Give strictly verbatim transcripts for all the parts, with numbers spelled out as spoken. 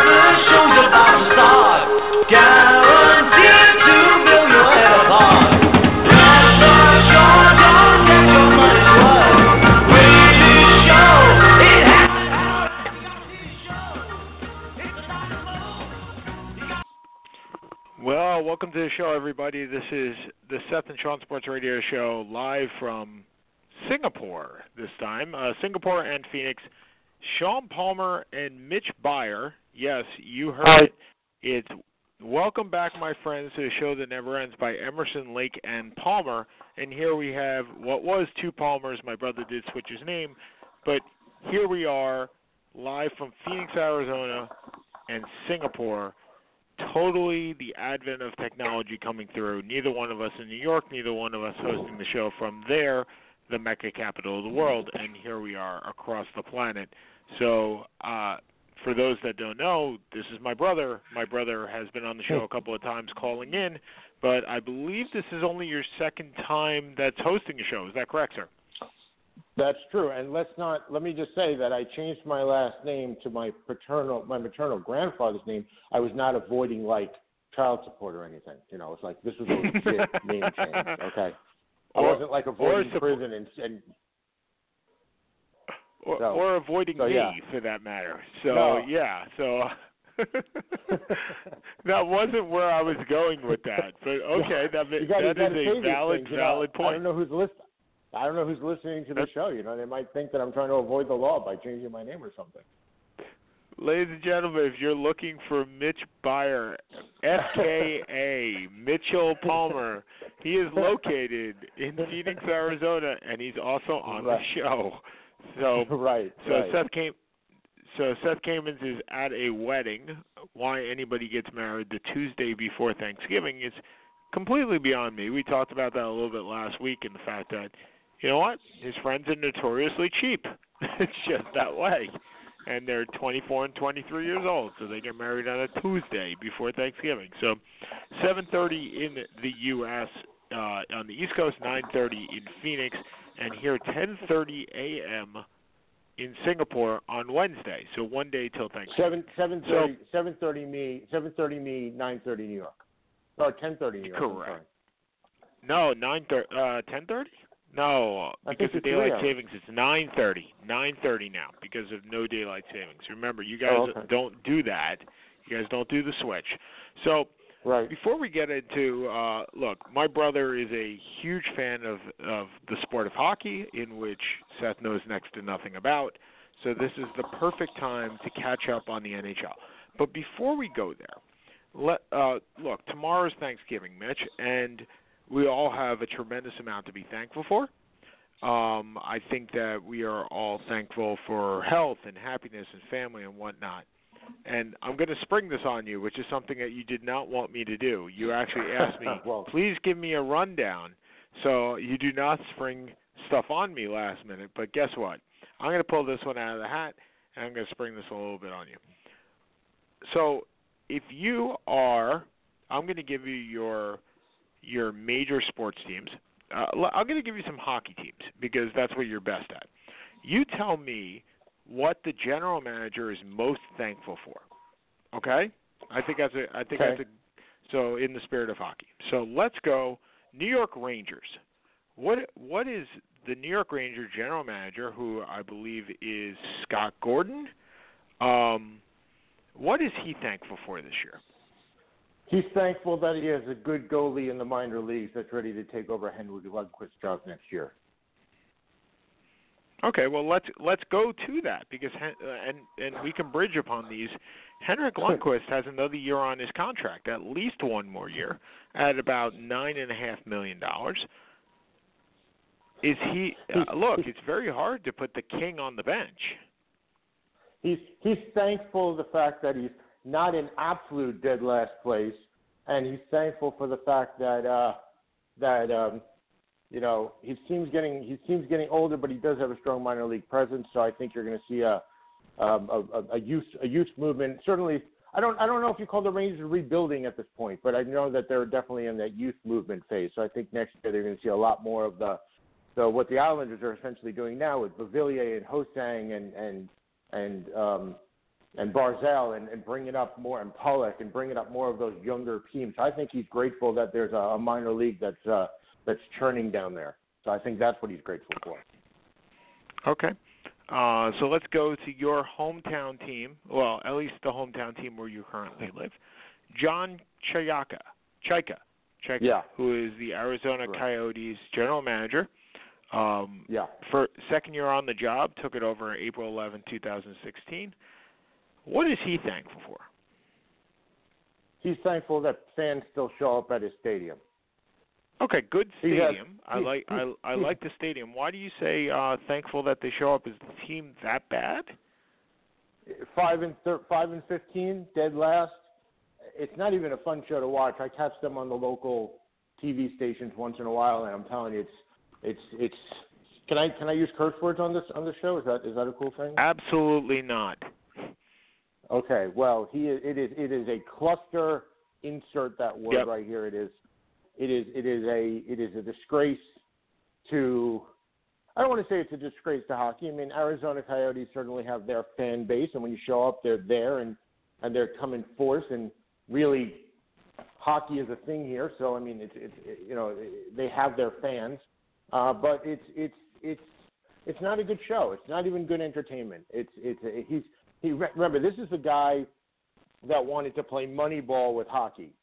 the show's about to start. Guaranteed to fill your head apart. Just the show, don't get your money's worth. With this show, it has. Well, welcome to the show, everybody. This is the Seth and Sean Sports Radio Show, live from Singapore this time. Uh, Singapore and Phoenix. Sean Palmer and Mitch Beyer. Yes, you heard Hi. it. It's Welcome Back, My Friends, to the Show That Never Ends by Emerson, Lake, and Palmer. And here we have what was two Palmers. My brother did switch his name. But here we are, live from Phoenix, Arizona, and Singapore. Totally the advent of technology coming through. Neither one of us in New York, neither one of us hosting the show from there, the Mecca capital of the world, and here we are across the planet. So uh, for those that don't know, this is my brother. My brother has been on the show a couple of times calling in, but I believe this is only your second time that's hosting a show. Is that correct, sir? That's true, and let's not. Let me just say that I changed my last name to my paternal, my maternal grandfather's name. I was not avoiding like child support or anything. You know, it's like this was a legit name change. Okay, I or, wasn't like avoiding prison and, and or, so, or avoiding so, me yeah. for that matter. So no. yeah, so that wasn't where I was going with that. But okay, that you gotta, that is a valid things, valid you know, point. I don't know who's listening. I don't know who's listening to the show. You know, they might think that I'm trying to avoid the law by changing my name or something. Ladies and gentlemen, if you're looking for Mitch Beyer, F K A Mitchell Palmer, he is located in Phoenix, Arizona, and he's also on right. the show. So, right. So right. Seth came. So Seth Kamins is at a wedding. Why anybody gets married the Tuesday before Thanksgiving is completely beyond me. We talked about that a little bit last week, and the fact that, you know what? His friends are notoriously cheap. It's just that way. And they're twenty-four and twenty-three years old, so they get married on a Tuesday before Thanksgiving. So seven thirty in the U S uh, on the East Coast, nine thirty in Phoenix, and here ten thirty a.m. in Singapore on Wednesday. So one day till Thanksgiving. seven thirty so, seven thirty me, seven thirty me, nine thirty New York. Or ten thirty New York. Correct. No, nine thirty uh, ten thirty No, because of daylight savings, it's nine thirty nine thirty now because of no daylight savings. Remember, you guys oh, okay. don't do that. You guys don't do the switch. So right. before we get into uh, – look, my brother is a huge fan of, of the sport of hockey, in which Seth knows next to nothing about. So this is the perfect time to catch up on the N H L. But before we go there, let, uh, look, tomorrow's Thanksgiving, Mitch, and – we all have a tremendous amount to be thankful for. Um, I think that we are all thankful for health and happiness and family and whatnot. And I'm going to spring this on you, which is something that you did not want me to do. You actually asked me, well, please give me a rundown. So you do not spring stuff on me last minute. But guess what? I'm going to pull this one out of the hat, and I'm going to spring this a little bit on you. So if you are, I'm going to give you your – your major sports teams. Uh, I'm going to give you some hockey teams because that's what you're best at. You tell me what the general manager is most thankful for. Okay? I think that's a, I think okay. that's a, so in the spirit of hockey. So let's go New York Rangers. What what is the New York Rangers general manager, who I believe is Scott Gordon? Um, what is he thankful for this year? He's thankful that he has a good goalie in the minor leagues that's ready to take over Henrik Lundqvist's job next year. Okay, well let's let's go to that because and and we can bridge upon these. Henrik Lundqvist has another year on his contract, at least one more year, at about nine and a half million dollars. Is he uh, look? It's very hard to put the king on the bench. He's he's thankful for the fact that he's not in absolute dead last place, and he's thankful for the fact that uh, that. Um, You know, he seems getting he seems getting older, but he does have a strong minor league presence. So I think you're going to see a um, a, a youth a youth movement. Certainly, I don't I don't know if you call the Rangers rebuilding at this point, but I know that they're definitely in that youth movement phase. So I think next year they're going to see a lot more of the so what the Islanders are essentially doing now with Bavillier and Hosang and and and um, and Barzal and, and bringing up more and Pollock and bringing up more of those younger teams. So I think he's grateful that there's a, a minor league that's. Uh, that's churning down there. So I think that's what he's grateful for. Okay. Uh, so let's go to your hometown team, well, at least the hometown team where you currently live, John Chayka, Chayka, Chayka yeah. who is the Arizona right. Coyotes general manager. Um, yeah. For second year on the job, took it over April eleventh, twenty sixteen. What is he thankful for? He's thankful that fans still show up at his stadium. Okay, good stadium. Has, I like I, I like the stadium. Why do you say uh, thankful that they show up? Is the team that bad? Five and thir- five and fifteen, dead last. It's not even a fun show to watch. I catch them on the local T V stations once in a while, and I'm telling you, it's it's it's. Can I can I use curse words on this on this show? Is that is that a cool thing? Absolutely not. Okay, well, he it is it is a cluster. Insert that word yep. right here. It is. It is it is a it is a disgrace to I don't want to say it's a disgrace to hockey. I mean, Arizona Coyotes certainly have their fan base, and when you show up, they're there and, and they're come in force. And really, hockey is a thing here. So I mean, it's it's it, you know they have their fans, uh, but it's it's it's it's not a good show. It's not even good entertainment. It's it's it, he's he remember this is the guy that wanted to play Moneyball with hockey,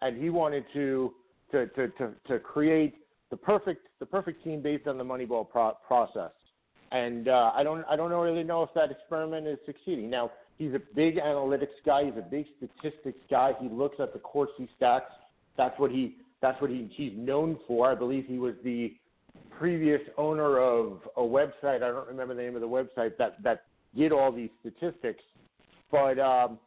and he wanted to. To, to, to, to create the perfect the perfect team based on the Moneyball pro- process, and uh, I don't I don't really know if that experiment is succeeding. Now he's a big analytics guy, he's a big statistics guy. He looks at the Corsi stats. That's what he that's what he, he's known for. I believe he was the previous owner of a website. I don't remember the name of the website that that did all these statistics, but. Um,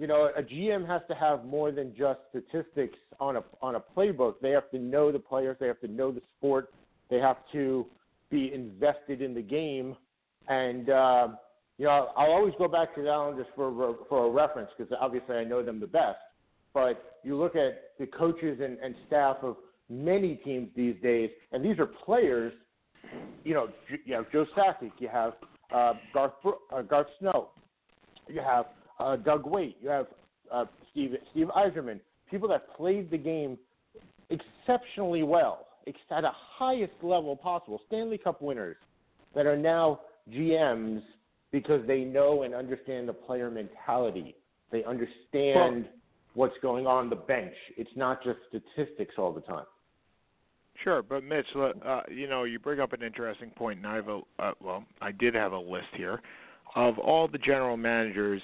You know, a G M has to have more than just statistics on a on a playbook. They have to know the players. They have to know the sport. They have to be invested in the game. And, uh, you know, I'll always go back to the Islanders for, for a reference because obviously I know them the best. But you look at the coaches and, and staff of many teams these days, and these are players, you know, you have Joe Sakic. You have uh, Garth, uh, Garth Snow. You have... Uh, Doug Waite, you have uh, Steve Steve Yzerman, people that played the game exceptionally well, at the highest level possible, Stanley Cup winners that are now G Ms because they know and understand the player mentality. They understand well, what's going on the bench. It's not just statistics all the time. Sure, but Mitch, uh, you know, you bring up an interesting point, and I have a uh, well, I did have a list here of all the general managers.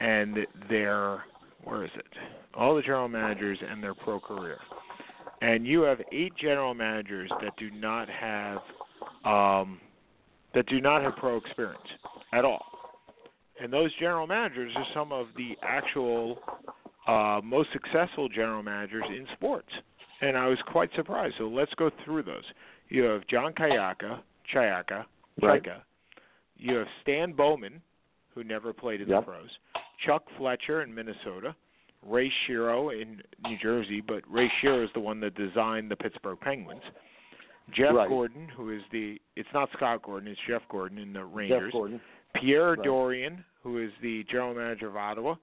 And their, where is it? All the general managers and their pro career. And you have eight general managers that do not have, um, that do not have pro experience at all. And those general managers are some of the actual uh, most successful general managers in sports. And I was quite surprised. So let's go through those. You have John Chayka, Chayka, right. Chayka. You have Stan Bowman, who never played in yep. the pros. Chuck Fletcher in Minnesota, Ray Shero in New Jersey, but Ray Shero is the one that designed the Pittsburgh Penguins. Jeff right. Gorton, who is the it's not Scott Gordon, it's Jeff Gorton in the Rangers. Jeff Gorton. Pierre right. Dorian, who is the general manager of Ottawa.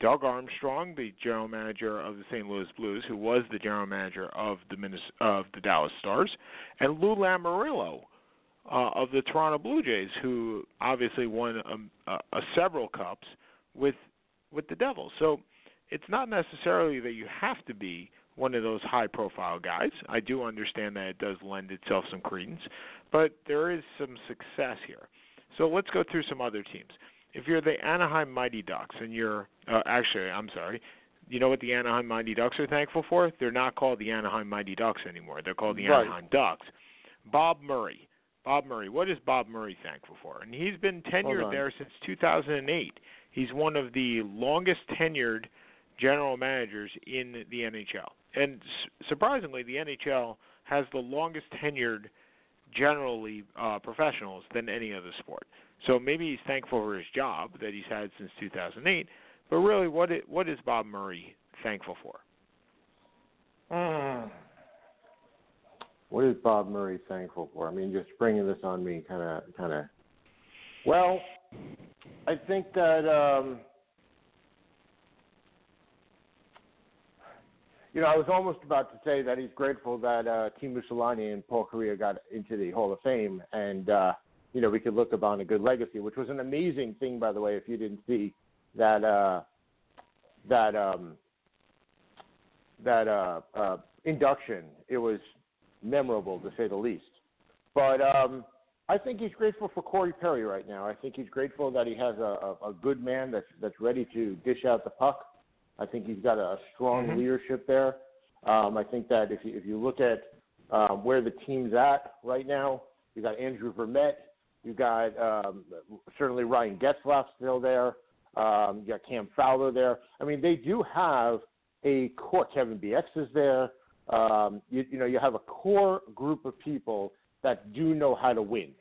Doug Armstrong, the general manager of the Saint Louis Blues, who was the general manager of the Minnesota, of the Dallas Stars, and Lou Lamoriello. Uh, of the Toronto Blue Jays, who obviously won um, uh, uh, several cups with with the Devils. So it's not necessarily that you have to be one of those high-profile guys. I do understand that it does lend itself some credence, but there is some success here. So let's go through some other teams. If you're the Anaheim Mighty Ducks and you're uh, – actually, I'm sorry. You know what the Anaheim Mighty Ducks are thankful for? They're not called the Anaheim Mighty Ducks anymore. They're called the right. Anaheim Ducks. Bob Murray. Bob Murray. What is Bob Murray thankful for? And he's been tenured there since two thousand eight. He's one of the longest tenured general managers in the N H L. And surprisingly, the N H L has the longest tenured generally uh, professionals than any other sport. So maybe he's thankful for his job that he's had since two thousand eight. But really, what is, what is Bob Murray thankful for? Mm. What is Bob Murray thankful for? I mean, just bringing this on me, kind of, kind of. Well, I think that um, you know, I was almost about to say that he's grateful that uh, Teemu Selanne and Paul Kariya got into the Hall of Fame, and uh, you know, we could look upon a good legacy, which was an amazing thing, by the way, if you didn't see. That uh, that um, that uh, uh, induction, it was memorable to say the least. But um, I think he's grateful for Corey Perry right now. I think he's grateful that he has a, a, a good man that's that's ready to dish out the puck. I think he's got a strong mm-hmm. leadership there. Um, I think that if you, if you look at uh, where the team's at right now, you got Andrew Vermette, you got um, certainly Ryan Getzlaf still there. Um, you got Cam Fowler there. I mean, they do have a core. Kevin Bieksa is there. Um, you, you know, you have a core group of people that do know how to win.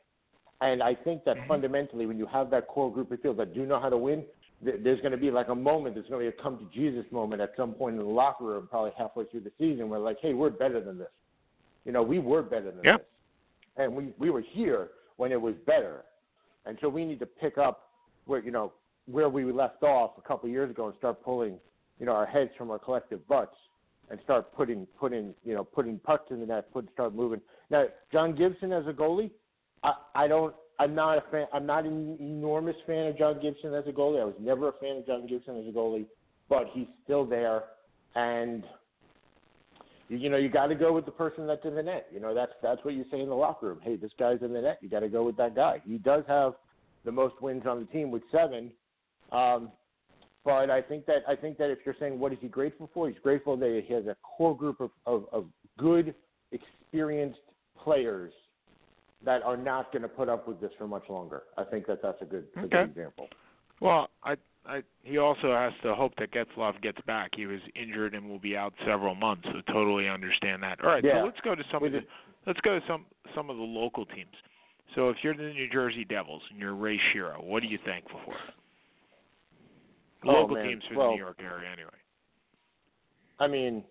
And I think that fundamentally, when you have that core group of people that do know how to win, th- there's going to be like a moment, there's going to be a come to Jesus moment at some point in the locker room, probably halfway through the season, where like, hey, we're better than this. You know, we were better than yep. this. And we, we were here when it was better. And so we need to pick up where, you know, where we left off a couple of years ago and start pulling, you know, our heads from our collective butts and start putting, putting, you know, putting pucks in the net, put, start moving. Now, John Gibson as a goalie, I, I don't, I'm not a fan, I'm not an enormous fan of John Gibson as a goalie. I was never a fan of John Gibson as a goalie, but he's still there. And, you, you know, you got to go with the person that's in the net. You know, that's, that's what you say in the locker room. Hey, this guy's in the net. You got to go with that guy. He does have the most wins on the team with seven. Um, but I think that I think that if you're saying what is he grateful for, he's grateful that he has a core group of, of, of good, experienced players that are not going to put up with this for much longer. I think that that's a good, okay. a good example. Well, I, I, he also has to hope that Getzlaf gets back. He was injured and will be out several months, so totally understand that. All right, yeah. so let's go to some of the, let's go to some some of the local teams. So if you're the New Jersey Devils and you're Ray Shero, what are you thankful for? Local oh, teams from well, the New York area, anyway. I mean,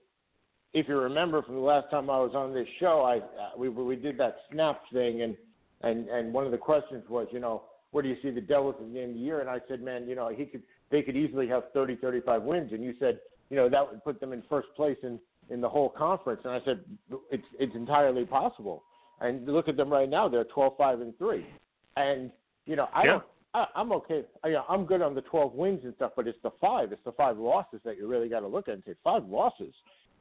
if you remember from the last time I was on this show, I uh, we we did that snap thing, and, and, and one of the questions was, you know, where do you see the Devils at the end of the year? And I said, man, you know, he could they could easily have thirty, thirty-five wins. And you said, you know, that would put them in first place in, in the whole conference. And I said, it's it's entirely possible. And look at them right now; they're twelve, five, and three. And you know, I yeah. don't. I'm okay. I, you know, I'm good on the twelve wins and stuff, but it's the five. It's the five losses that you really got to look at and say, five losses?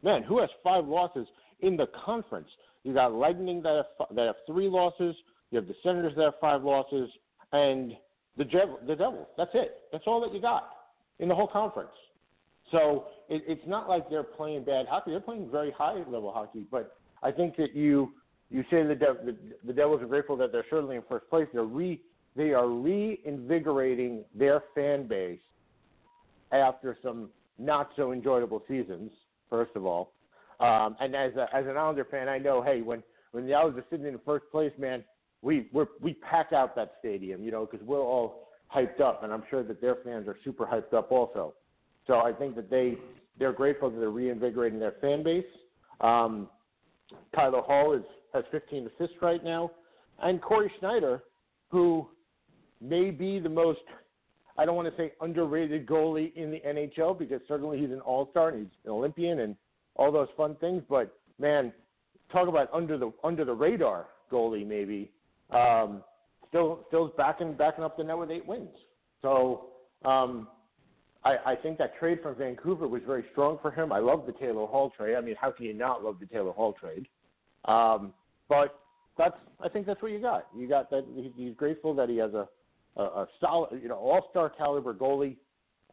Man, who has five losses in the conference? You got Lightning that have, that have three losses. You have the Senators that have five losses. And the, the Devils. That's it. That's all that you got in the whole conference. So it, it's not like they're playing bad hockey. They're playing very high-level hockey. But I think that you you say the, Dev, the, the Devils are grateful that they're certainly in first place. They're re They are reinvigorating their fan base after some not-so-enjoyable seasons, first of all. Um, and as a, as an Islander fan, I know, hey, when, when the Islanders are sitting in first place, man, we we're, we pack out that stadium, you know, because we're all hyped up, and I'm sure that their fans are super hyped up also. So I think that they, they're grateful that they're reinvigorating their fan base. Um, Tyler Hall is, has fifteen assists right now. And Corey Schneider, who may be the most, I don't want to say underrated goalie in the N H L, because certainly he's an all-star and he's an Olympian and all those fun things. But, man, talk about under the under the radar goalie maybe. Um, still, still backing, backing up the net with eight wins. So um, I, I think that trade from Vancouver was very strong for him. I love the Taylor Hall trade. I mean, how can you not love the Taylor Hall trade? Um, but that's I think that's what you got. You got that he's grateful that he has a, a, a solid, you know, all-star caliber goalie,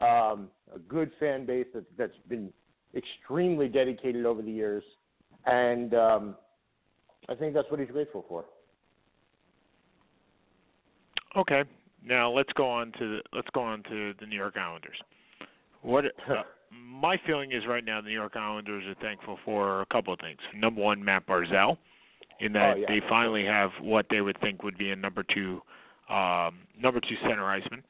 um, a good fan base that, that's been extremely dedicated over the years, and um, I think that's what he's grateful for. Okay, now let's go on to let's go on to the New York Islanders. What uh, my feeling is right now, the New York Islanders are thankful for a couple of things. Number one, Mat Barzal, in that oh, yeah. they finally have what they would think would be a number two, um, number two center iceman,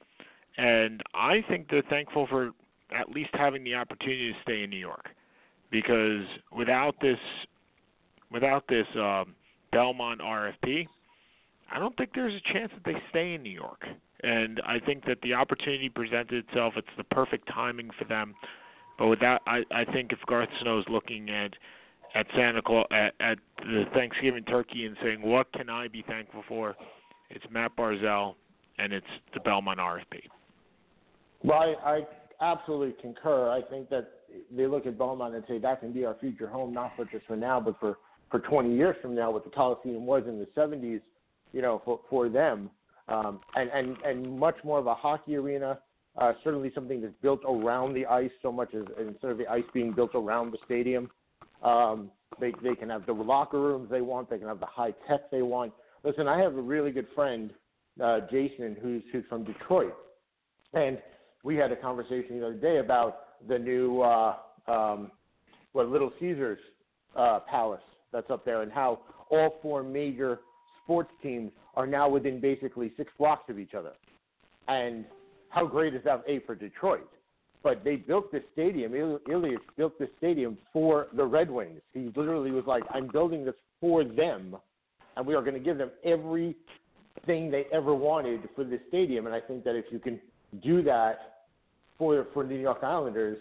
and I think they're thankful for at least having the opportunity to stay in New York, because without this, without this um, Belmont R F P, I don't think there's a chance that they stay in New York. And I think that the opportunity presented itself. It's the perfect timing for them. But with that, I, I think if Garth Snow is looking at at Santa Claus at, at the Thanksgiving turkey and saying, "What can I be thankful for?" It's Mat Barzal and it's the Belmont R F P. Well, I, I absolutely concur. I think that they look at Belmont and say that can be our future home, not for just for now, but for, for twenty years from now, what the Coliseum was in the seventies. You know, for for them, um, and and and much more of a hockey arena. Uh, certainly, something that's built around the ice so much as instead of the ice being built around the stadium. Um, they they can have the locker rooms they want. They can have the high tech they want. Listen, I have a really good friend, uh, Jason, who's who's from Detroit, and we had a conversation the other day about the new uh, um, what Little Caesars uh, Palace that's up there, and how all four major sports teams are now within basically six blocks of each other. And how great is that, A, for Detroit? But they built this stadium, Il- Illich built this stadium for the Red Wings. He literally was like, I'm building this for them, and we are going to give them everything they ever wanted for this stadium. And I think that if you can do that for for New York Islanders,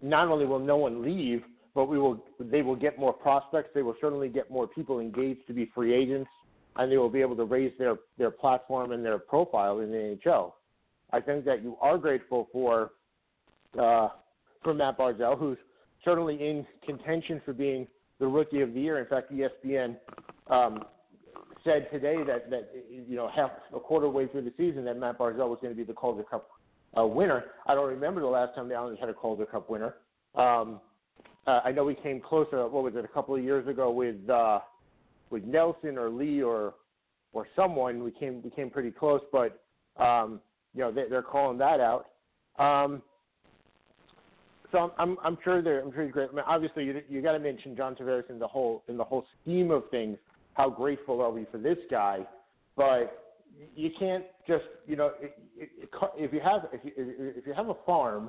not only will no one leave, but we will. They will get more prospects. They will certainly get more people engaged to be free agents, and they will be able to raise their, their platform and their profile in the N H L. I think that you are grateful for uh, for Mat Barzal, who's certainly in contention for being the Rookie of the Year. In fact, E S P N um, said today that, that you know half a quarter way through the season that Mat Barzal was going to be the Calder Cup uh, winner. I don't remember the last time the Islanders had a Calder Cup winner. Um, Uh, I know we came closer, what was it, a couple of years ago with uh, with Nelson or Lee or or someone. We came we came pretty close, but um, you know they, they're calling that out. Um, so I'm I'm, I'm sure they're I'm sure you're great. I mean, obviously, you you got to mention John Tavares in the whole in the whole scheme of things. How grateful are we for this guy? But you can't just you know it, it, it, if you have if you, if you have a farm,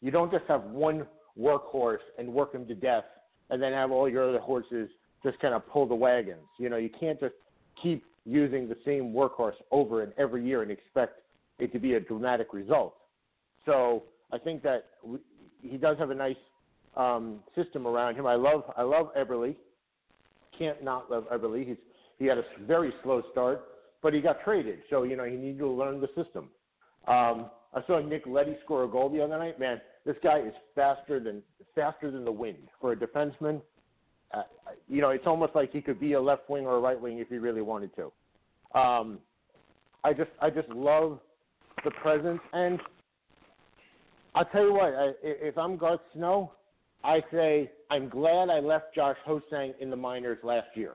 you don't just have one workhorse and work him to death, and then have all your other horses just kind of pull the wagons. You know, you can't just keep using the same workhorse over and every year and expect it to be a dramatic result. So I think that we, he does have a nice um, system around him. I love, I love Eberle. Can't not love Eberle. He's he had a very slow start, but he got traded, so you know he needed to learn the system. Um, I saw Nick Leddy score a goal the other night, man. This guy is faster than faster than the wind for a defenseman. Uh, you know, it's almost like he could be a left wing or a right wing if he really wanted to. Um, I just I just love the presence, and I'll tell you what. I, if I'm Garth Snow, I say I'm glad I left Josh Hosang in the minors last year.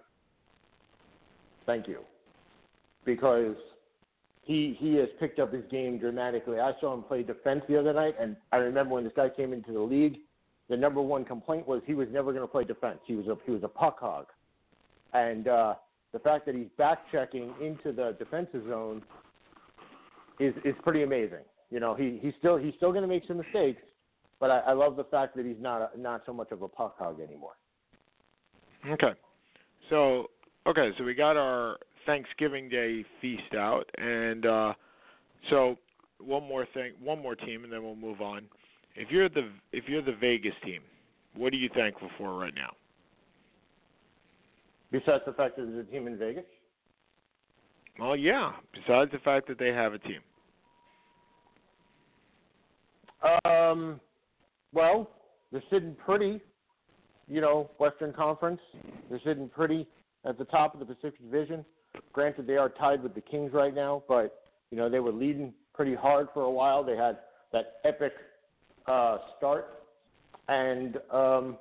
Thank you, because He he has picked up his game dramatically. I saw him play defense the other night, and I remember when this guy came into the league, the number one complaint was he was never going to play defense. He was a he was a puck hog, and uh, the fact that he's back checking into the defensive zone is is pretty amazing. You know, he he's still he's still going to make some mistakes, but I, I love the fact that he's not a, not so much of a puck hog anymore. Okay, so okay, so we got our Thanksgiving Day feast out, and uh, so one more thing, one more team, and then we'll move on. If you're the if you're the Vegas team, what are you thankful for right now? Besides the fact that there's a team in Vegas? Well, yeah. Besides the fact that they have a team. Um, well, they're sitting pretty, you know, Western Conference. They're sitting pretty at the top of the Pacific Division. Granted, they are tied with the Kings right now, but, you know, they were leading pretty hard for a while. They had that epic uh, start. And um,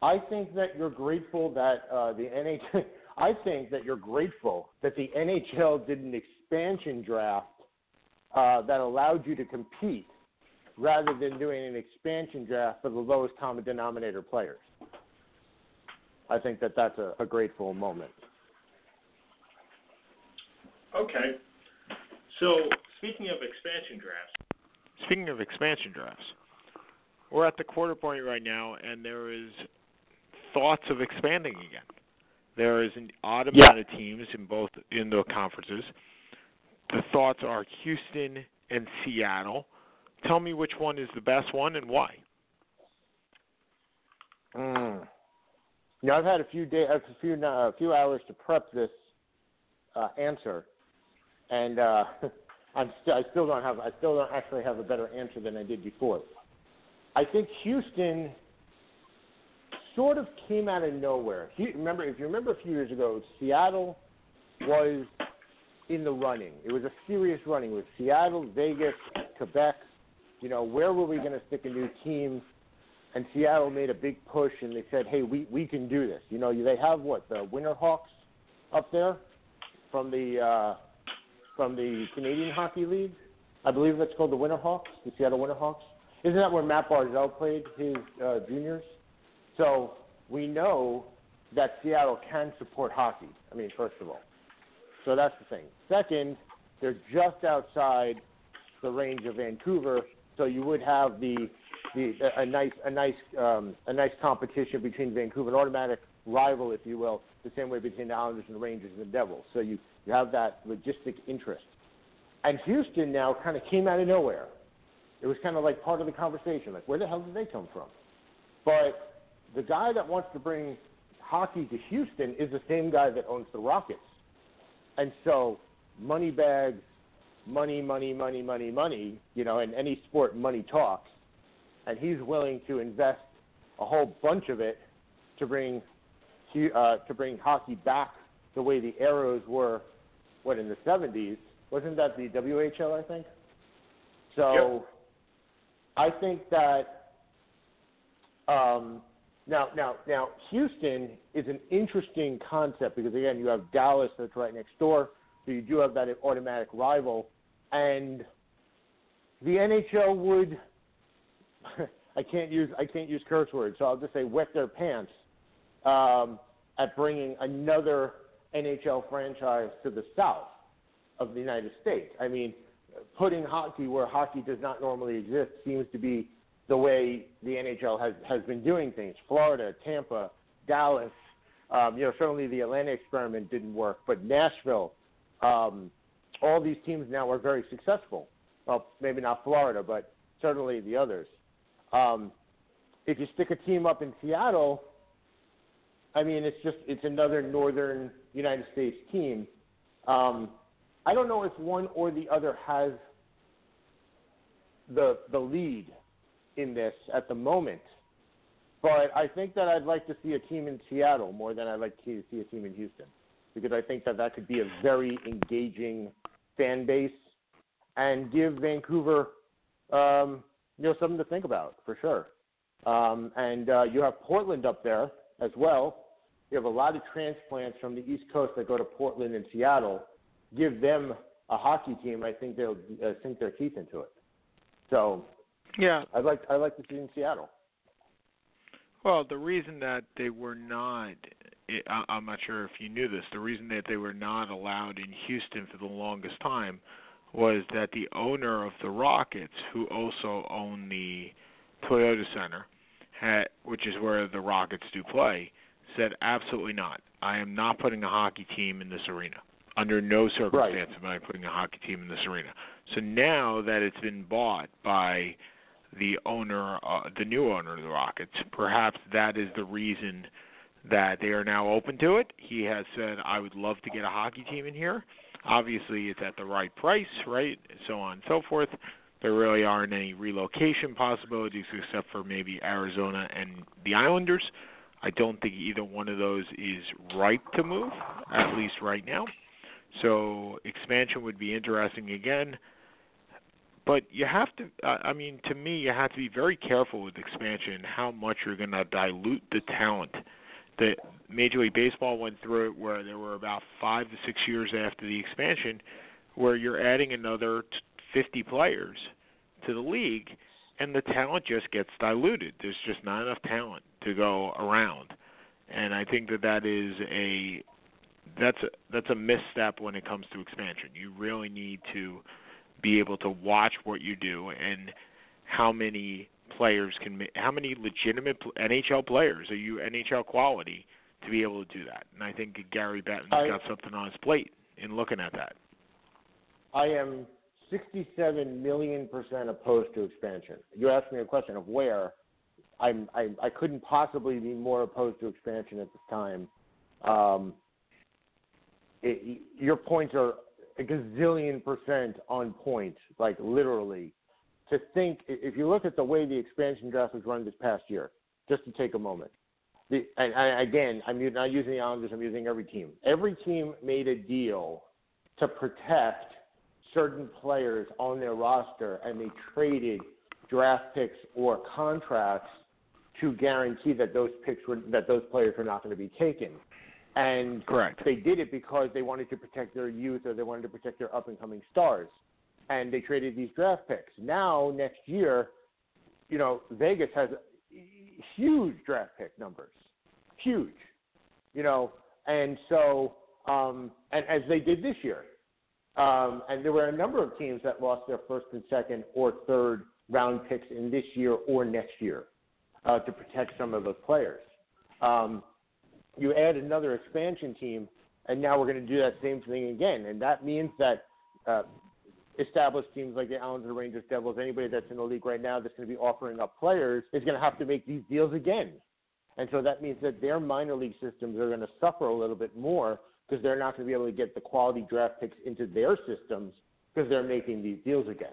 I think that you're grateful that uh, the N H L – I think that you're grateful that the N H L did an expansion draft uh, that allowed you to compete rather than doing an expansion draft for the lowest common denominator players. I think that that's a, a grateful moment. Okay. So speaking of expansion drafts, speaking of expansion drafts, we're at the quarter point right now, and there is thoughts of expanding again. There is an odd amount yeah. of teams in both in the conferences. The thoughts are Houston and Seattle. Tell me which one is the best one and why. Mm. Now I've had a few day, a few uh, a few hours to prep this uh, answer, and uh, I'm st- I still don't have I still don't actually have a better answer than I did before. I think Houston sort of came out of nowhere. He, remember, if you remember a few years ago, Seattle was in the running. It was a serious running with Seattle, Vegas, Quebec. You know, where were we going to stick a new team? And Seattle made a big push, and they said, hey, we, we can do this. You know, they have, what, the Winterhawks up there from the uh, from the Canadian Hockey League? I believe that's called the Winterhawks, the Seattle Winterhawks. Isn't that where Mat Barzal played his uh, juniors? So we know that Seattle can support hockey, I mean, first of all. So that's the thing. Second, they're just outside the range of Vancouver, so you would have the, the a nice a nice um, a nice competition between Vancouver, an automatic rival, if you will, the same way between the Islanders and the Rangers and the Devils. So you, you have that logistic interest. And Houston now kind of came out of nowhere. It was kind of like part of the conversation, like where the hell did they come from? But the guy that wants to bring hockey to Houston is the same guy that owns the Rockets. And so money bags, money, money, money, money, money, you know, in any sport, money talks. And he's willing to invest a whole bunch of it to bring uh, to bring hockey back the way the Arrows were, what, in the seventies? Wasn't that the W H L, I think? So yep. I think that um, – Now, now, now, Houston is an interesting concept because, again, you have Dallas that's right next door, so you do have that automatic rival. And the N H L would – I can't use I can't use curse words, so I'll just say wet their pants um, at bringing another N H L franchise to the south of the United States. I mean, putting hockey where hockey does not normally exist seems to be – the way the N H L has, has been doing things. Florida, Tampa, Dallas, um, you know, certainly the Atlanta experiment didn't work, but Nashville, um, all these teams now are very successful. Well, maybe not Florida, but certainly the others. Um, if you stick a team up in Seattle, I mean, it's just, it's another northern United States team. Um, I don't know if one or the other has the the lead in this at the moment, but I think that I'd like to see a team in Seattle more than I'd like to see a team in Houston, because I think that that could be a very engaging fan base and give Vancouver, um, you know, something to think about for sure. Um, and uh, you have Portland up there as well. You have a lot of transplants from the East Coast that go to Portland and Seattle. Give them a hockey team, I think they'll uh, sink their teeth into it. So. Yeah, I like I like to see in Seattle. Well, the reason that they were not, I'm not sure if you knew this, the reason that they were not allowed in Houston for the longest time was that the owner of the Rockets, who also owned the Toyota Center, had, which is where the Rockets do play, said absolutely not. I am not putting a hockey team in this arena. Under no circumstance right. am I putting a hockey team in this arena. So now that it's been bought by the owner, uh, the new owner of the Rockets, perhaps that is the reason that they are now open to it. He has said, I would love to get a hockey team in here. Obviously, it's at the right price, right, so on and so forth. there really aren't any relocation possibilities except for maybe Arizona and the Islanders. I don't think either one of those is ripe to move, at least right now. So expansion would be interesting again. But you have to, I mean, to me, you have to be very careful with expansion and how much you're going to dilute the talent. The Major League Baseball went through it where there were about five to six years after the expansion where you're adding another fifty players to the league, and the talent just gets diluted. There's just not enough talent to go around. And I think that that is a that's a, that's a misstep when it comes to expansion. You really need to be able to watch what you do and how many players can – how many legitimate N H L players are you N H L quality to be able to do that. And I think Gary Bettman's I, got something on his plate in looking at that. I am sixty-seven million percent opposed to expansion. You asked me a question of where. I'm, I I couldn't possibly be more opposed to expansion at this time. Um, it, your points are a gazillion percent on point, like literally. To think, if you look at the way the expansion draft was run this past year, just to take a moment. The, and, and again, I'm not using the Islanders, I'm using every team. Every team made a deal to protect certain players on their roster, and they traded draft picks or contracts to guarantee that those picks were, that those players were not going to be taken. And correct. They did it because they wanted to protect their youth or they wanted to protect their up-and-coming stars. And they traded these draft picks. Now, next year, you know, Vegas has huge draft pick numbers, huge, you know. And so, um, and as they did this year, um, and there were a number of teams that lost their first and second or third round picks in this year or next year uh, to protect some of those players. Um, you add another expansion team, and now we're going to do that same thing again. And that means that uh, established teams like the Islanders, Rangers, Devils, anybody that's in the league right now that's going to be offering up players is going to have to make these deals again. And so that means that their minor league systems are going to suffer a little bit more because they're not going to be able to get the quality draft picks into their systems because they're making these deals again.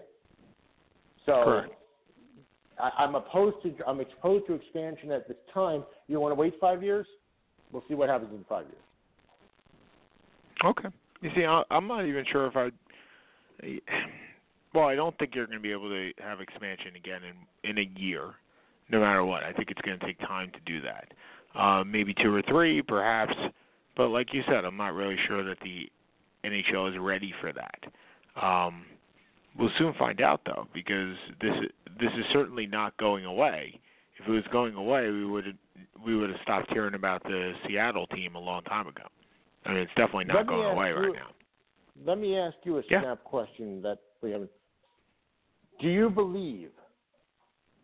So correct. I, I'm opposed to I'm opposed to expansion at this time. You want to wait five years? We'll see what happens in five years. Okay. You see, I, I'm not even sure if I – well, I don't think you're going to be able to have expansion again in, in a year, no matter what. I think it's going to take time to do that. Uh, maybe two or three, perhaps. But like you said, I'm not really sure that the N H L is ready for that. Um, we'll soon find out, though, because this this is certainly not going away. If it was going away, we would we would have stopped hearing about the Seattle team a long time ago. I mean, it's definitely not going away you, right now. Let me ask you a snap yeah. question that we haven't. Do you believe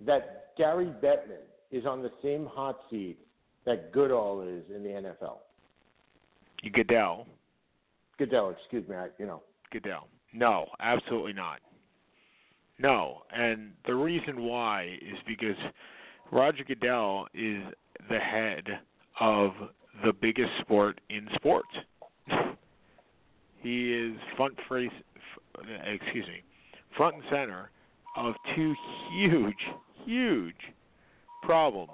that Gary Bettman is on the same hot seat that Goodall is in the N F L? You Goodell. Goodell, excuse me. I, you know. Goodell. No, absolutely not. No, and the reason why is because Roger Goodell is the head of the biggest sport in sports. He is front face, excuse me, front and center of two huge, huge problems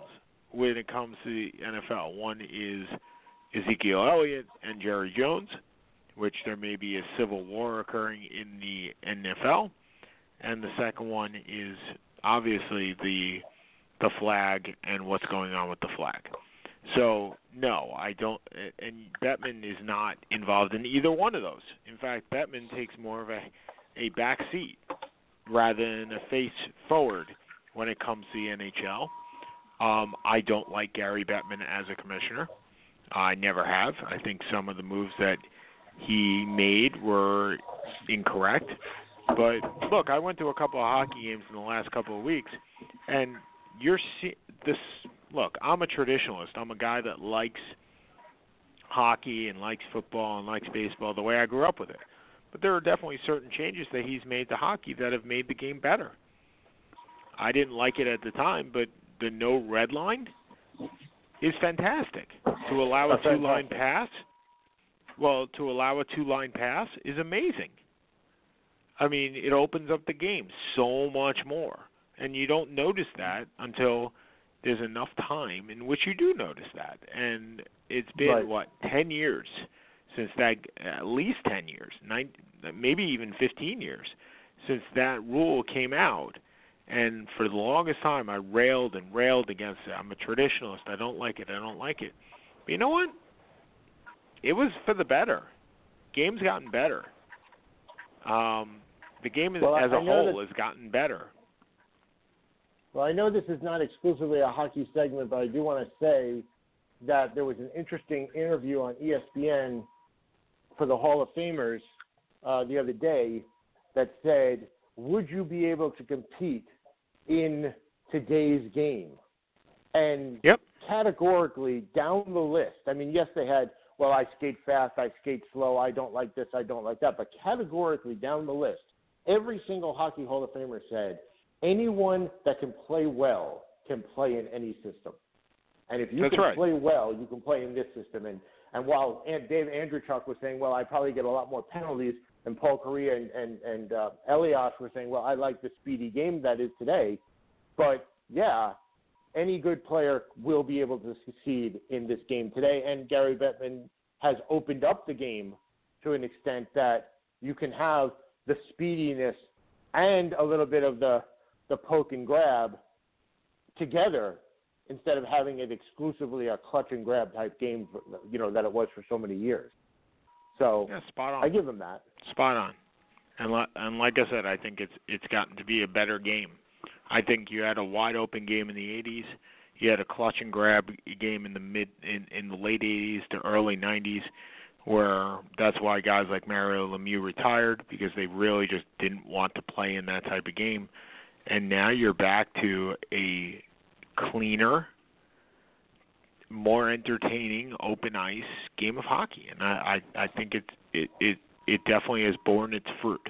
when it comes to the N F L. One is Ezekiel Elliott and Jerry Jones, which there may be a civil war occurring in the N F L, and the second one is obviously the the flag and what's going on with the flag. So, no, I don't – and Bettman is not involved in either one of those. In fact, Bettman takes more of a, a back seat rather than a face forward when it comes to the N H L. Um, I don't like Gary Bettman as a commissioner. I never have. I think some of the moves that he made were incorrect. But, look, I went to a couple of hockey games in the last couple of weeks, and you're see- – this. Look, I'm a traditionalist. I'm a guy that likes hockey and likes football and likes baseball the way I grew up with it. But there are definitely certain changes that he's made to hockey that have made the game better. I didn't like it at the time, but the no red line is fantastic. To allow a two-line pass, well, to allow a two-line pass is amazing. I mean, it opens up the game so much more. And you don't notice that until there's enough time in which you do notice that. And it's been, right. what, ten years since that, at least ten years, nine, maybe even fifteen years, since that rule came out. And for the longest time, I railed and railed against it. I'm a traditionalist. I don't like it. I don't like it. But you know what? It was for the better. Game's gotten better. Um, the game is, well, as I a whole that, has gotten better. Well, I know this is not exclusively a hockey segment, but I do want to say that there was an interesting interview on E S P N for the Hall of Famers uh, the other day that said, would you be able to compete in today's game? And yep. categorically down the list, I mean, yes, they had, well, I skate fast, I skate slow, I don't like this, I don't like that. But categorically down the list, every single Hockey Hall of Famer said, anyone that can play well can play in any system. And if you That's can right. play well, you can play in this system. And, and while Dave Andreychuk was saying, well, I probably get a lot more penalties, and Paul Kariya and, and, and uh, Elias were saying, well, I like the speedy game that is today. But, yeah, any good player will be able to succeed in this game today. And Gary Bettman has opened up the game to an extent that you can have the speediness and a little bit of the, the poke and grab together instead of having it exclusively a clutch and grab type game, you know, that it was for so many years. So yeah, spot on. I give him that. Spot on. And, li- and like I said, I think it's it's gotten to be a better game. I think you had a wide open game in the eighties. You had a clutch and grab game in the mid in, in the late eighties to early nineties, where that's why guys like Mario Lemieux retired, because they really just didn't want to play in that type of game. And now you're back to a cleaner, more entertaining, open ice game of hockey, and I, I, I think it, it it it definitely has borne its fruit.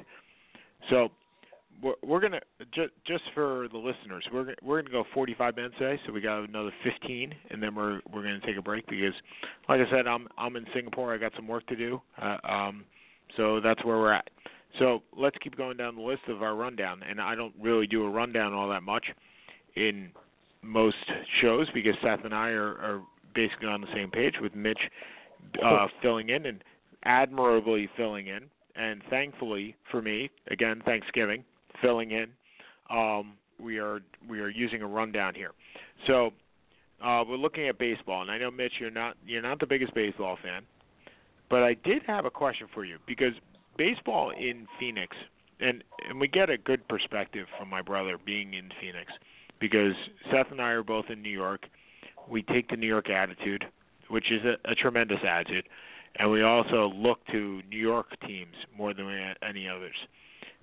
So we're, we're gonna just just for the listeners, we're we're gonna go forty-five minutes today, so we got another fifteen, and then we're we're gonna take a break because, like I said, I'm I'm in Singapore. I got some work to do, uh, um, so that's where we're at. So let's keep going down the list of our rundown, and I don't really do a rundown all that much in most shows because Seth and I are, are basically on the same page with Mitch uh, filling in and admirably filling in. And thankfully for me, again, Thanksgiving, filling in, um, we are we are using a rundown here. So uh, we're looking at baseball, and I know, Mitch, you're not you're not the biggest baseball fan, but I did have a question for you because baseball in Phoenix, and, and we get a good perspective from my brother being in Phoenix because Seth and I are both in New York. We take the New York attitude, which is a, a tremendous attitude, and we also look to New York teams more than any others.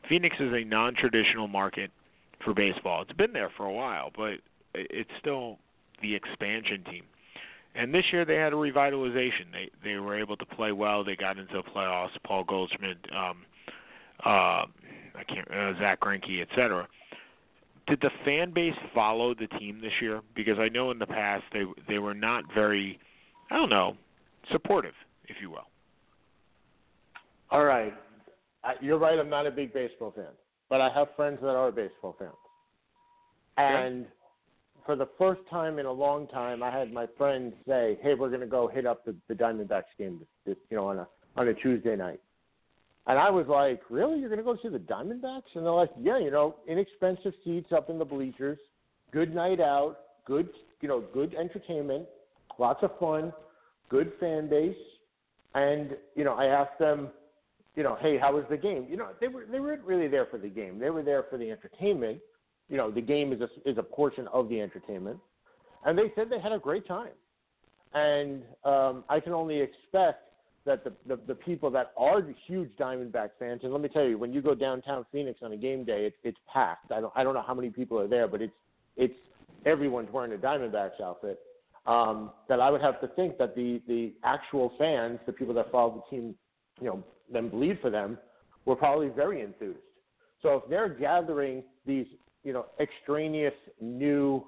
Phoenix is a non-traditional market for baseball. It's been there for a while, but it's still the expansion team. And this year they had a revitalization. They they were able to play well. They got into the playoffs. Paul Goldschmidt, um, uh, I can't, uh, Zach Greinke, et cetera. Did the fan base follow the team this year? Because I know in the past they they were not very, I don't know, supportive, if you will. All right. I, you're right, I'm not a big baseball fan. But I have friends that are baseball fans. And yeah. for the first time in a long time, I had my friend say, hey, we're going to go hit up the, the Diamondbacks game, this, this, you know, on a on a Tuesday night. And I was like, really? You're going to go see the Diamondbacks? And they're like, yeah, you know, inexpensive seats up in the bleachers, good night out, good, you know, good entertainment, lots of fun, good fan base. And, you know, I asked them, you know, hey, how was the game? You know, they, were, they weren't really there for the game. They were there for the entertainment. You know, the game is a, is a portion of the entertainment. And they said they had a great time. And um, I can only expect that the, the the people that are huge Diamondback fans, and let me tell you, when you go downtown Phoenix on a game day, it's it's packed. I don't I don't know how many people are there, but it's it's everyone's wearing a Diamondbacks outfit. Um, that I would have to think that the, the actual fans, the people that follow the team, you know, then bleed for them, were probably very enthused. So if they're gathering these, you know, extraneous new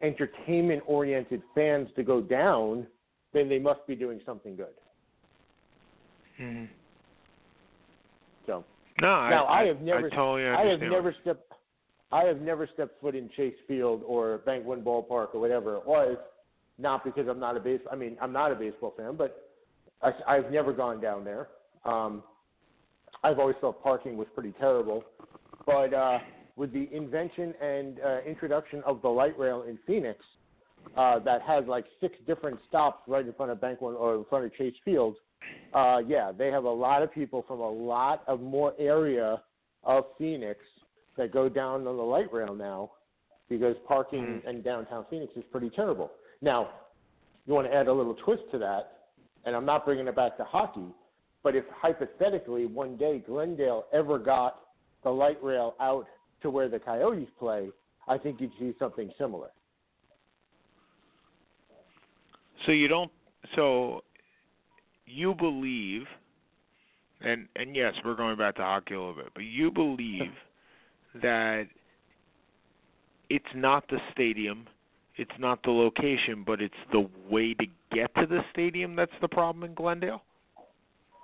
entertainment-oriented fans to go down, then they must be doing something good. Mm-hmm. So No, now, I, I, I have never. I totally understand. I have never stepped. I have never stepped foot in Chase Field or Bank One Ballpark or whatever it was. Not because I'm not a base. I mean, I'm not a baseball fan, but I, I've never gone down there. Um, I've always thought parking was pretty terrible, but uh, with the invention and uh, introduction of the light rail in Phoenix, uh, that has like six different stops right in front of Bank One or in front of Chase Field. Uh, yeah, they have a lot of people from a lot of more area of Phoenix that go down on the light rail now because parking in downtown Phoenix is pretty terrible. Now, you want to add a little twist to that, and I'm not bringing it back to hockey, but if hypothetically one day Glendale ever got the light rail out to where the Coyotes play, I think you'd see something similar. So you don't – so – You believe, and, and yes, we're going back to hockey a little bit, but you believe that it's not the stadium, it's not the location, but it's the way to get to the stadium that's the problem in Glendale?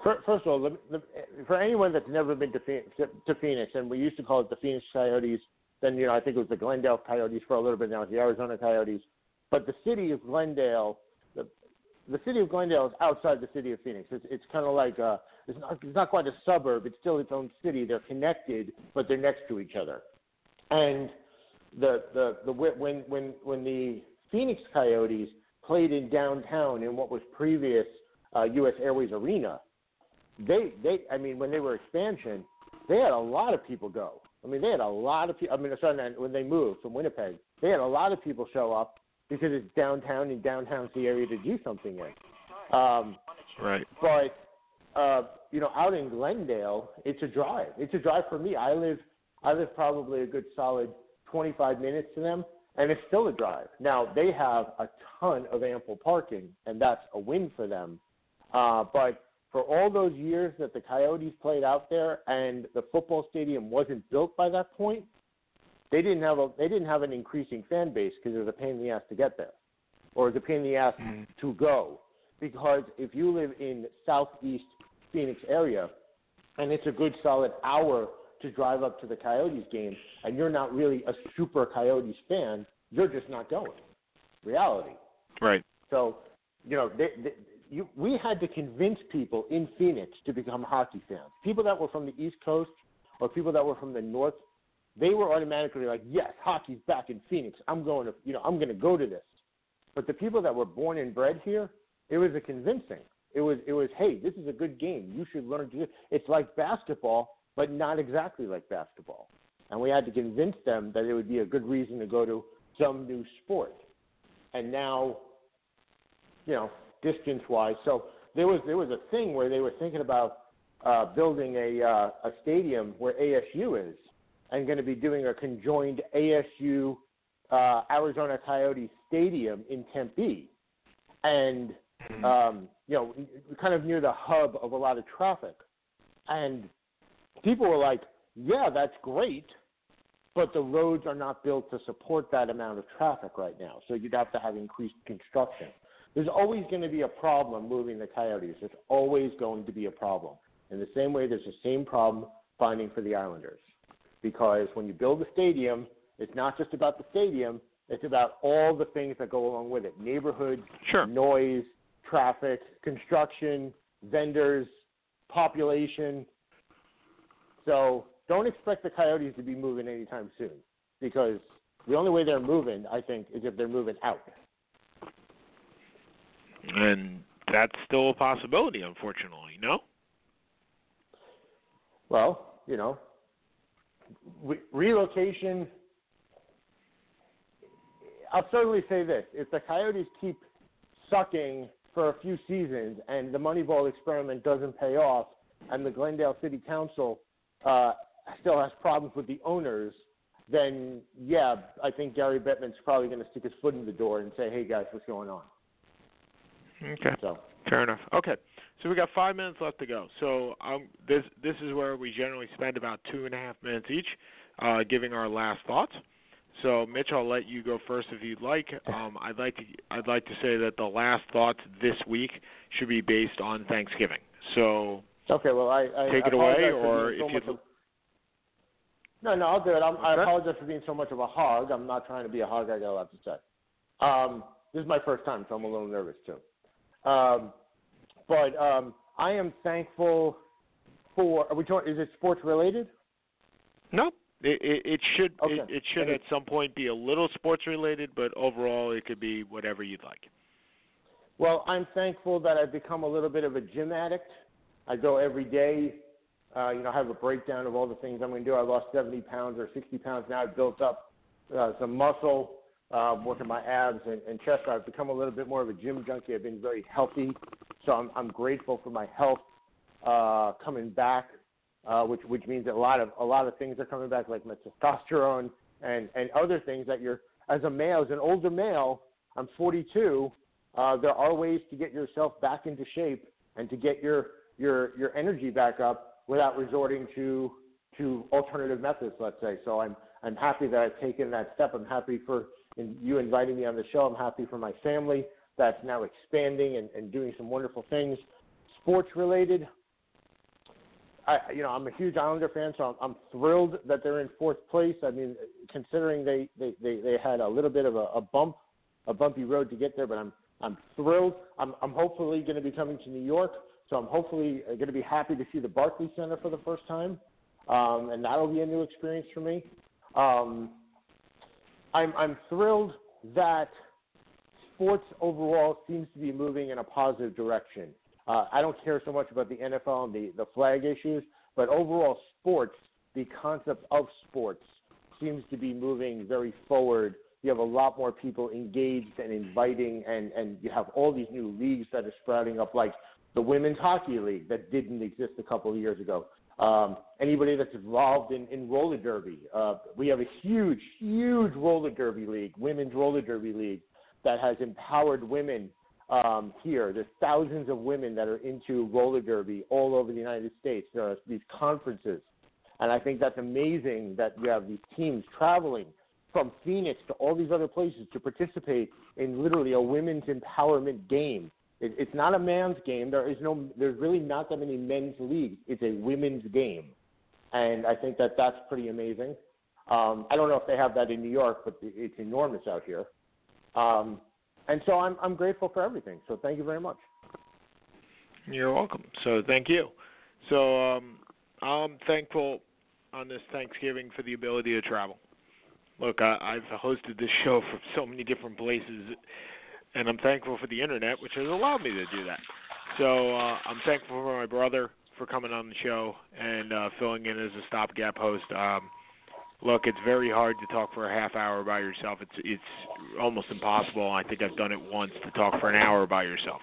First of all, let me, let, for anyone that's never been to Phoenix, to Phoenix, and we used to call it the Phoenix Coyotes, then you know I think it was the Glendale Coyotes for a little bit, now it's the Arizona Coyotes, but the city of Glendale – the city of Glendale is outside the city of Phoenix. It's, it's kind of like a, it's not, it's not quite a suburb. It's still its own city. They're connected, but they're next to each other. And the the the when when when the Phoenix Coyotes played in downtown in what was previous uh, U S Airways Arena, they they I mean when they were expansion, they had a lot of people go. I mean they had a lot of people. I mean sorry, when they moved from Winnipeg, they had a lot of people show up. Because it's downtown, and downtown's the area to do something in. Um, right. But uh, you know, out in Glendale, it's a drive. It's a drive for me. I live, I live probably a good solid twenty-five minutes to them, and it's still a drive. Now they have a ton of ample parking, and that's a win for them. Uh, but for all those years that the Coyotes played out there, and the football stadium wasn't built by that point. They didn't have a they didn't have an increasing fan base because it was a pain in the ass to get there, or it was a pain in the ass mm-hmm. to go. Because if you live in southeast Phoenix area, and it's a good solid hour to drive up to the Coyotes game, and you're not really a super Coyotes fan, you're just not going. Reality. Right. So, you know, they, they, you, we had to convince people in Phoenix to become hockey fans. People that were from the East Coast or people that were from the North. They were automatically like, yes, hockey's back in Phoenix. I'm going to, you know, I'm going to go to this. But the people that were born and bred here, it was a convincing. It was, it was, hey, this is a good game. You should learn to do it. It's like basketball, but not exactly like basketball. And we had to convince them that it would be a good reason to go to some new sport. And now, you know, distance-wise, so there was there was a thing where they were thinking about uh, building a uh, a stadium where A S U is. I'm going to be doing a conjoined A S U uh, Arizona Coyotes Stadium in Tempe, and um, you know, kind of near the hub of a lot of traffic. And people were like, "Yeah, that's great," but the roads are not built to support that amount of traffic right now. So you'd have to have increased construction. There's always going to be a problem moving the Coyotes. There's always going to be a problem. In the same way, there's the same problem finding for the Islanders. Because when you build a stadium, it's not just about the stadium. It's about all the things that go along with it. Neighborhood, sure. Noise, traffic, construction, vendors, population. So don't expect the Coyotes to be moving anytime soon. Because the only way they're moving, I think, is if they're moving out. And that's still a possibility, unfortunately, no? Well, you know. Re- relocation, I'll certainly say this. If the Coyotes keep sucking for a few seasons and the Moneyball experiment doesn't pay off and the Glendale City Council uh, still has problems with the owners, then, yeah, I think Gary Bettman's probably going to stick his foot in the door and say, hey, guys, what's going on? Okay. So. Fair enough. Okay. So we got five minutes left to go. So um, this this is where we generally spend about two and a half minutes each, uh, giving our last thoughts. So Mitch, I'll let you go first if you'd like. Um, I'd like to I'd like to say that the last thoughts this week should be based on Thanksgiving. So Okay, well, I, I take it away, or so if you. Of... No, no, I'll do it. I'm, okay. I apologize for being so much of a hog. I'm not trying to be a hog. I got a lot to say. Um, this is my first time, so I'm a little nervous too. Um, but um, I am thankful for. Are we talking? Is it sports related? Nope. It, it, it should. Okay. It, it should and at it, some point be a little sports related, but overall, it could be whatever you'd like. Well, I'm thankful that I've become a little bit of a gym addict. I go every day, uh, you know, have a breakdown of all the things I'm going to do. I lost seventy pounds or sixty pounds. Now I've built up uh, some muscle, uh, working my abs and, and chest. I've become a little bit more of a gym junkie. I've been very healthy, so I'm, I'm grateful for my health uh, coming back, uh, which which means a lot of a lot of things are coming back, like my testosterone and, and other things that you're, as a male, as an older male, I'm forty-two, uh, there are ways to get yourself back into shape and to get your your your energy back up without resorting to to alternative methods, let's say. So I'm I'm happy that I've taken that step. I'm happy for in, you inviting me on the show. I'm happy for my family that's now expanding and, and doing some wonderful things. Sports related, I you know I'm a huge Islander fan, so I'm, I'm thrilled that they're in fourth place. I mean, considering they, they, they, they had a little bit of a, a bump, a bumpy road to get there, but I'm I'm thrilled. I'm I'm hopefully going to be coming to New York. So I'm hopefully going to be happy to see the Barclays Center for the first time, um, and that'll be a new experience for me. Um, I'm, I'm thrilled that sports overall seems to be moving in a positive direction. Uh, I don't care so much about the N F L and the, the flag issues, but overall sports, the concept of sports, seems to be moving very forward. You have a lot more people engaged and inviting, and, and you have all these new leagues that are sprouting up, like the Women's Hockey League that didn't exist a couple of years ago. Um, anybody that's involved in, in roller derby, uh, we have a huge, huge roller derby league, women's roller derby league, that has empowered women um, here. There's thousands of women that are into roller derby all over the United States. There are these conferences, and I think that's amazing that you have these teams traveling from Phoenix to all these other places to participate in literally a women's empowerment game. It's not a man's game. There is no. There's really not that many men's leagues. It's a women's game, and I think that that's pretty amazing. Um, I don't know if they have that in New York, but it's enormous out here. Um, and so I'm I'm grateful for everything. So thank you very much. You're welcome. So thank you. So um, I'm thankful on this Thanksgiving for the ability to travel. Look, I, I've hosted this show from so many different places. And I'm thankful for the internet, which has allowed me to do that. So uh, I'm thankful for my brother for coming on the show and uh, filling in as a stopgap host. Um, look, it's very hard to talk for a half hour by yourself. It's it's almost impossible. I think I've done it once to talk for an hour by yourself.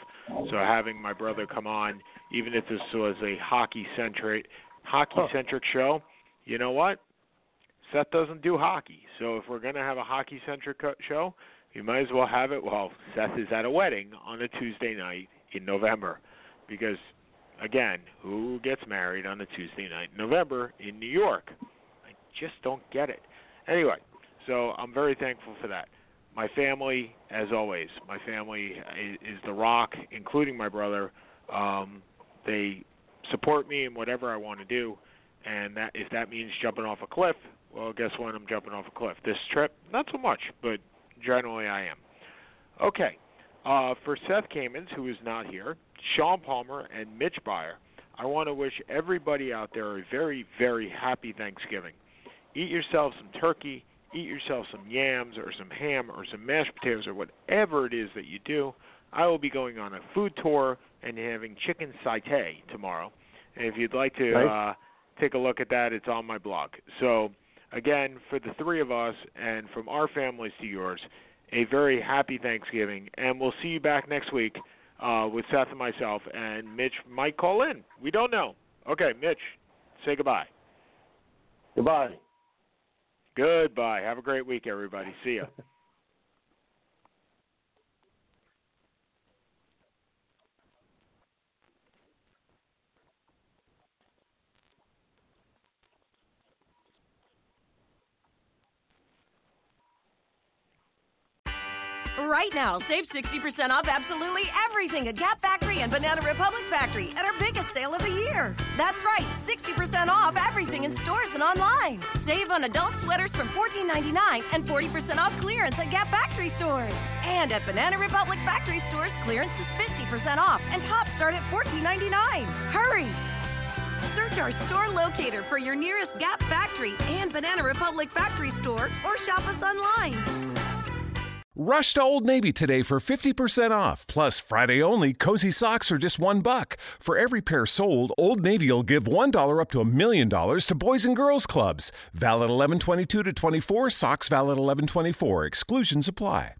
So having my brother come on, even if this was a hockey centric hockey centric show, you know what? Seth doesn't do hockey. So if we're gonna have a hockey centric show, you might as well have it while Seth is at a wedding on a Tuesday night in November. Because, again, who gets married on a Tuesday night in November in New York? I just don't get it. Anyway, so I'm very thankful for that. My family, as always, my family is the rock, including my brother. Um, they support me in whatever I want to do. And that if that means jumping off a cliff, well, guess what? I'm jumping off a cliff. This trip, not so much, but generally I am. Okay. Uh, for Seth Kamins, who is not here, Sean Palmer, and Mitch Beyer, I want to wish everybody out there a very, very happy Thanksgiving. Eat yourself some turkey. Eat yourself some yams or some ham or some mashed potatoes or whatever it is that you do. I will be going on a food tour and having chicken satay tomorrow. And if you'd like to uh, take a look at that, it's on my blog. So, again, for the three of us and from our families to yours, a very happy Thanksgiving. And we'll see you back next week uh, with Seth and myself. And Mitch might call in. We don't know. Okay, Mitch, say goodbye. Goodbye. Goodbye. Have a great week, everybody. See ya. Right now, save sixty percent off absolutely everything at Gap Factory and Banana Republic Factory at our biggest sale of the year. That's right, sixty percent off everything in stores and online. Save on adult sweaters from fourteen ninety-nine and forty percent off clearance at Gap Factory stores. And at Banana Republic Factory stores, clearance is fifty percent off and tops start at fourteen ninety-nine. Hurry! Search our store locator for your nearest Gap Factory and Banana Republic Factory store or shop us online. Rush to Old Navy today for fifty percent off. Plus, Friday only, cozy socks are just one buck. For every pair sold, Old Navy will give one dollar up to a million dollars to Boys and Girls Clubs. Valid eleven twenty-two to twenty-four, socks valid eleven twenty-four. Exclusions apply.